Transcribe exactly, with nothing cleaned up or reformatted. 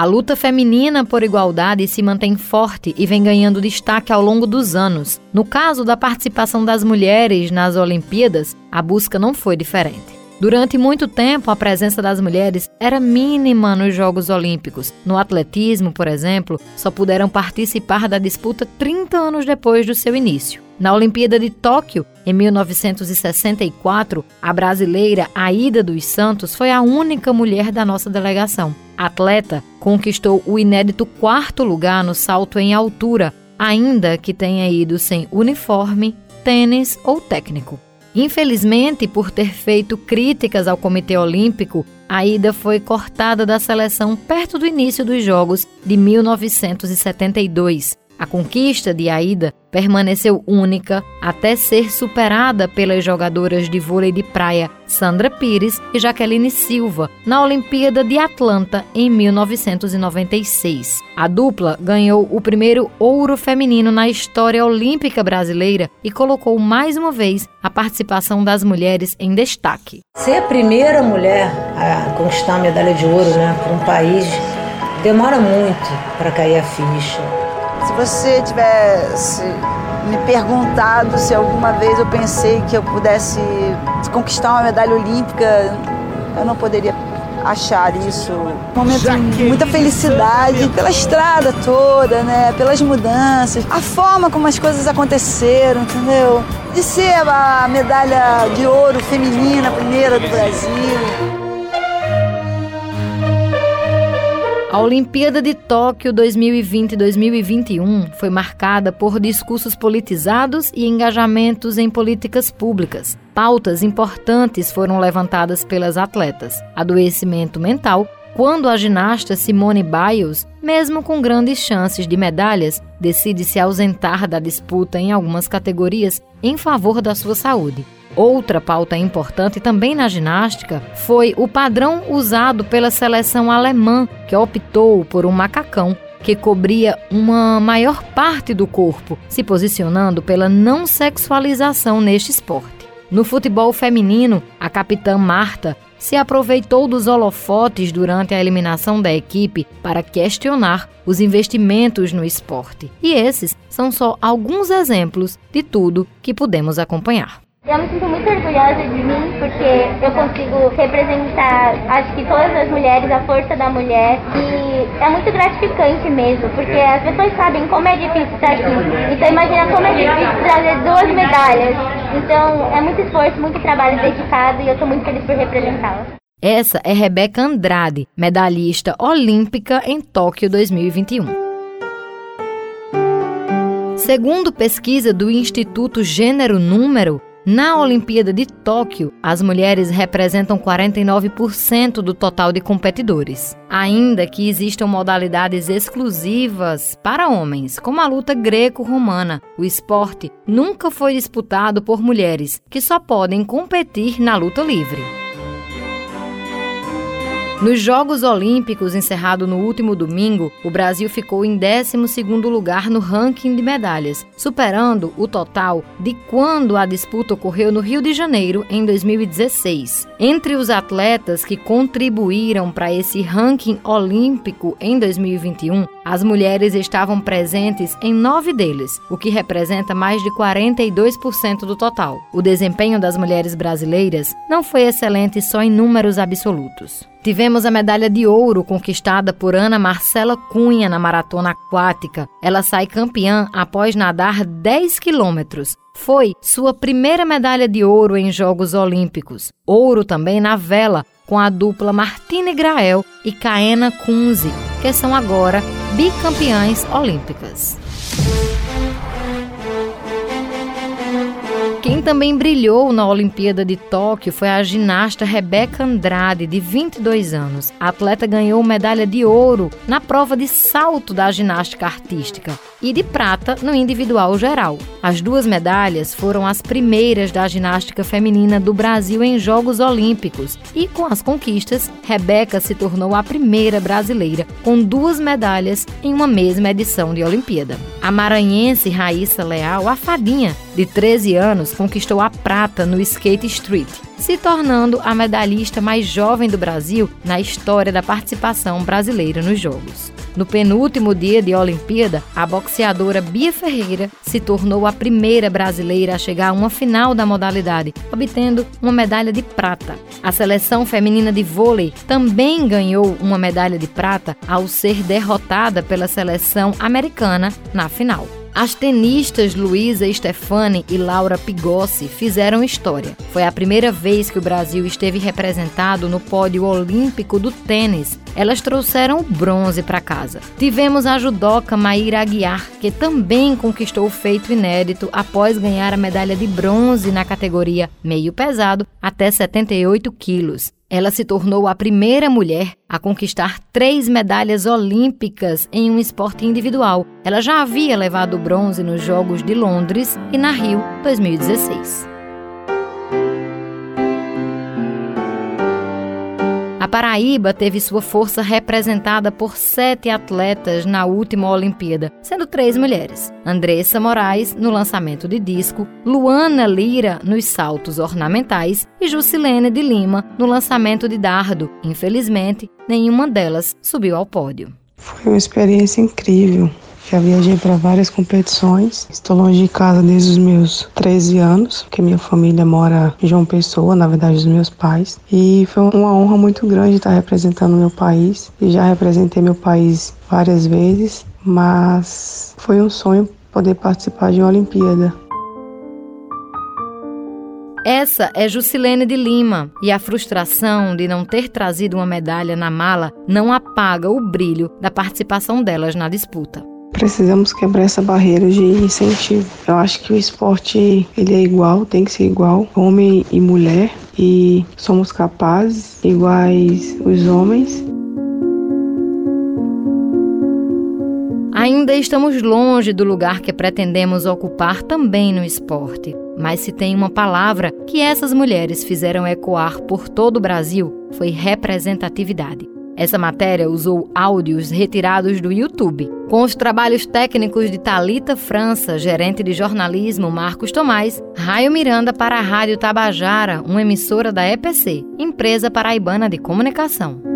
A luta feminina por igualdade se mantém forte e vem ganhando destaque ao longo dos anos. No caso da participação das mulheres nas Olimpíadas, a busca não foi diferente. Durante muito tempo, a presença das mulheres era mínima nos Jogos Olímpicos. No atletismo, por exemplo, só puderam participar da disputa trinta anos depois do seu início. Na Olimpíada de Tóquio, em mil novecentos e sessenta e quatro, a brasileira Aída dos Santos foi a única mulher da nossa delegação. A atleta conquistou o inédito quarto lugar no salto em altura, ainda que tenha ido sem uniforme, tênis ou técnico. Infelizmente, por ter feito críticas ao Comitê Olímpico, Aída foi cortada da seleção perto do início dos Jogos de mil novecentos e setenta e dois. A conquista de Aída permaneceu única até ser superada pelas jogadoras de vôlei de praia Sandra Pires e Jaqueline Silva na Olimpíada de Atlanta em mil novecentos e noventa e seis. A dupla ganhou o primeiro ouro feminino na história olímpica brasileira e colocou mais uma vez a participação das mulheres em destaque. Ser a primeira mulher a conquistar a medalha de ouro, né, para um país demora muito para cair a ficha. Se você tivesse me perguntado se alguma vez eu pensei que eu pudesse conquistar uma medalha olímpica, eu não poderia achar isso. Um momento de muita felicidade pela estrada toda, né? Pelas mudanças, a forma como as coisas aconteceram, entendeu? De ser a medalha de ouro feminina, primeira do Brasil. A Olimpíada de Tóquio dois mil e vinte e dois mil e vinte e um foi marcada por discursos politizados e engajamentos em políticas públicas. Pautas importantes foram levantadas pelas atletas. Adoecimento mental, quando a ginasta Simone Biles, mesmo com grandes chances de medalhas, decide se ausentar da disputa em algumas categorias em favor da sua saúde. Outra pauta importante também na ginástica foi o padrão usado pela seleção alemã, que optou por um macacão que cobria uma maior parte do corpo, se posicionando pela não sexualização neste esporte. No futebol feminino, a capitã Marta se aproveitou dos holofotes durante a eliminação da equipe para questionar os investimentos no esporte. E esses são só alguns exemplos de tudo que pudemos acompanhar. Eu me sinto muito orgulhosa de mim, porque eu consigo representar, acho que todas as mulheres, a força da mulher. E é muito gratificante mesmo, porque as pessoas sabem como é difícil estar aqui. Então imagina como é difícil trazer duas medalhas. Então é muito esforço, muito trabalho dedicado e eu estou muito feliz por representá-las. Essa é Rebeca Andrade, medalhista olímpica em Tóquio dois mil e vinte e um. Segundo pesquisa do Instituto Gênero Número, na Olimpíada de Tóquio, as mulheres representam quarenta e nove por cento do total de competidores. Ainda que existam modalidades exclusivas para homens, como a luta greco-romana, o esporte nunca foi disputado por mulheres, que só podem competir na luta livre. Nos Jogos Olímpicos, encerrado no último domingo, o Brasil ficou em décimo segundo lugar no ranking de medalhas, superando o total de quando a disputa ocorreu no Rio de Janeiro, em dois mil e dezesseis. Entre os atletas que contribuíram para esse ranking olímpico em dois mil e vinte e um, as mulheres estavam presentes em nove deles, o que representa mais de quarenta e dois por cento do total. O desempenho das mulheres brasileiras não foi excelente só em números absolutos. Tivemos a medalha de ouro conquistada por Ana Marcela Cunha na maratona aquática. Ela sai campeã após nadar dez quilômetros. Foi sua primeira medalha de ouro em Jogos Olímpicos. Ouro também na vela, com a dupla Martine Grael e Kaena Kunze, que são agora bicampeãs olímpicas. Quem também brilhou na Olimpíada de Tóquio foi a ginasta Rebeca Andrade, de vinte e dois anos. A atleta ganhou medalha de ouro na prova de salto da ginástica artística e de prata no individual geral. As duas medalhas foram as primeiras da ginástica feminina do Brasil em Jogos Olímpicos e, com as conquistas, Rebeca se tornou a primeira brasileira com duas medalhas em uma mesma edição de Olimpíada. A maranhense Raíssa Leal, a fadinha, de treze anos, conquistou a prata no skate street. se tornando a medalhista mais jovem do Brasil na história da participação brasileira nos Jogos. No penúltimo dia de Olimpíada, a boxeadora Bia Ferreira se tornou a primeira brasileira a chegar a uma final da modalidade, obtendo uma medalha de prata. A seleção feminina de vôlei também ganhou uma medalha de prata ao ser derrotada pela seleção americana na final. As tenistas Luisa Stefani e Laura Pigossi fizeram história. Foi a primeira vez que o Brasil esteve representado no pódio olímpico do tênis. Elas trouxeram o bronze para casa. Tivemos a judoca Maíra Aguiar, que também conquistou o feito inédito após ganhar a medalha de bronze na categoria meio pesado até setenta e oito quilos. Ela se tornou a primeira mulher a conquistar três medalhas olímpicas em um esporte individual. Ela já havia levado bronze nos Jogos de Londres e na Rio dois mil e dezesseis. A Paraíba teve sua força representada por sete atletas na última Olimpíada, sendo três mulheres. Andressa Moraes, no lançamento de disco, Luana Lira, nos saltos ornamentais e Juscelene de Lima, no lançamento de dardo. Infelizmente, nenhuma delas subiu ao pódio. Foi uma experiência incrível. Já viajei para várias competições. Estou longe de casa desde os meus treze anos, porque minha família mora em João Pessoa, na verdade, os meus pais. E foi uma honra muito grande estar representando meu país. E já representei meu país várias vezes, mas foi um sonho poder participar de uma Olimpíada. Essa é Juscelene de Lima, e a frustração de não ter trazido uma medalha na mala não apaga o brilho da participação delas na disputa. Precisamos quebrar essa barreira de incentivo. Eu acho que o esporte ele é igual, tem que ser igual, homem e mulher, e somos capazes, iguais os homens. Ainda estamos longe do lugar que pretendemos ocupar também no esporte, mas se tem uma palavra que essas mulheres fizeram ecoar por todo o Brasil, foi representatividade. Essa matéria usou áudios retirados do YouTube, com os trabalhos técnicos de Thalita França, gerente de jornalismo Marcos Tomás, Raio Miranda para a Rádio Tabajara, uma emissora da E P C, Empresa Paraibana de Comunicação.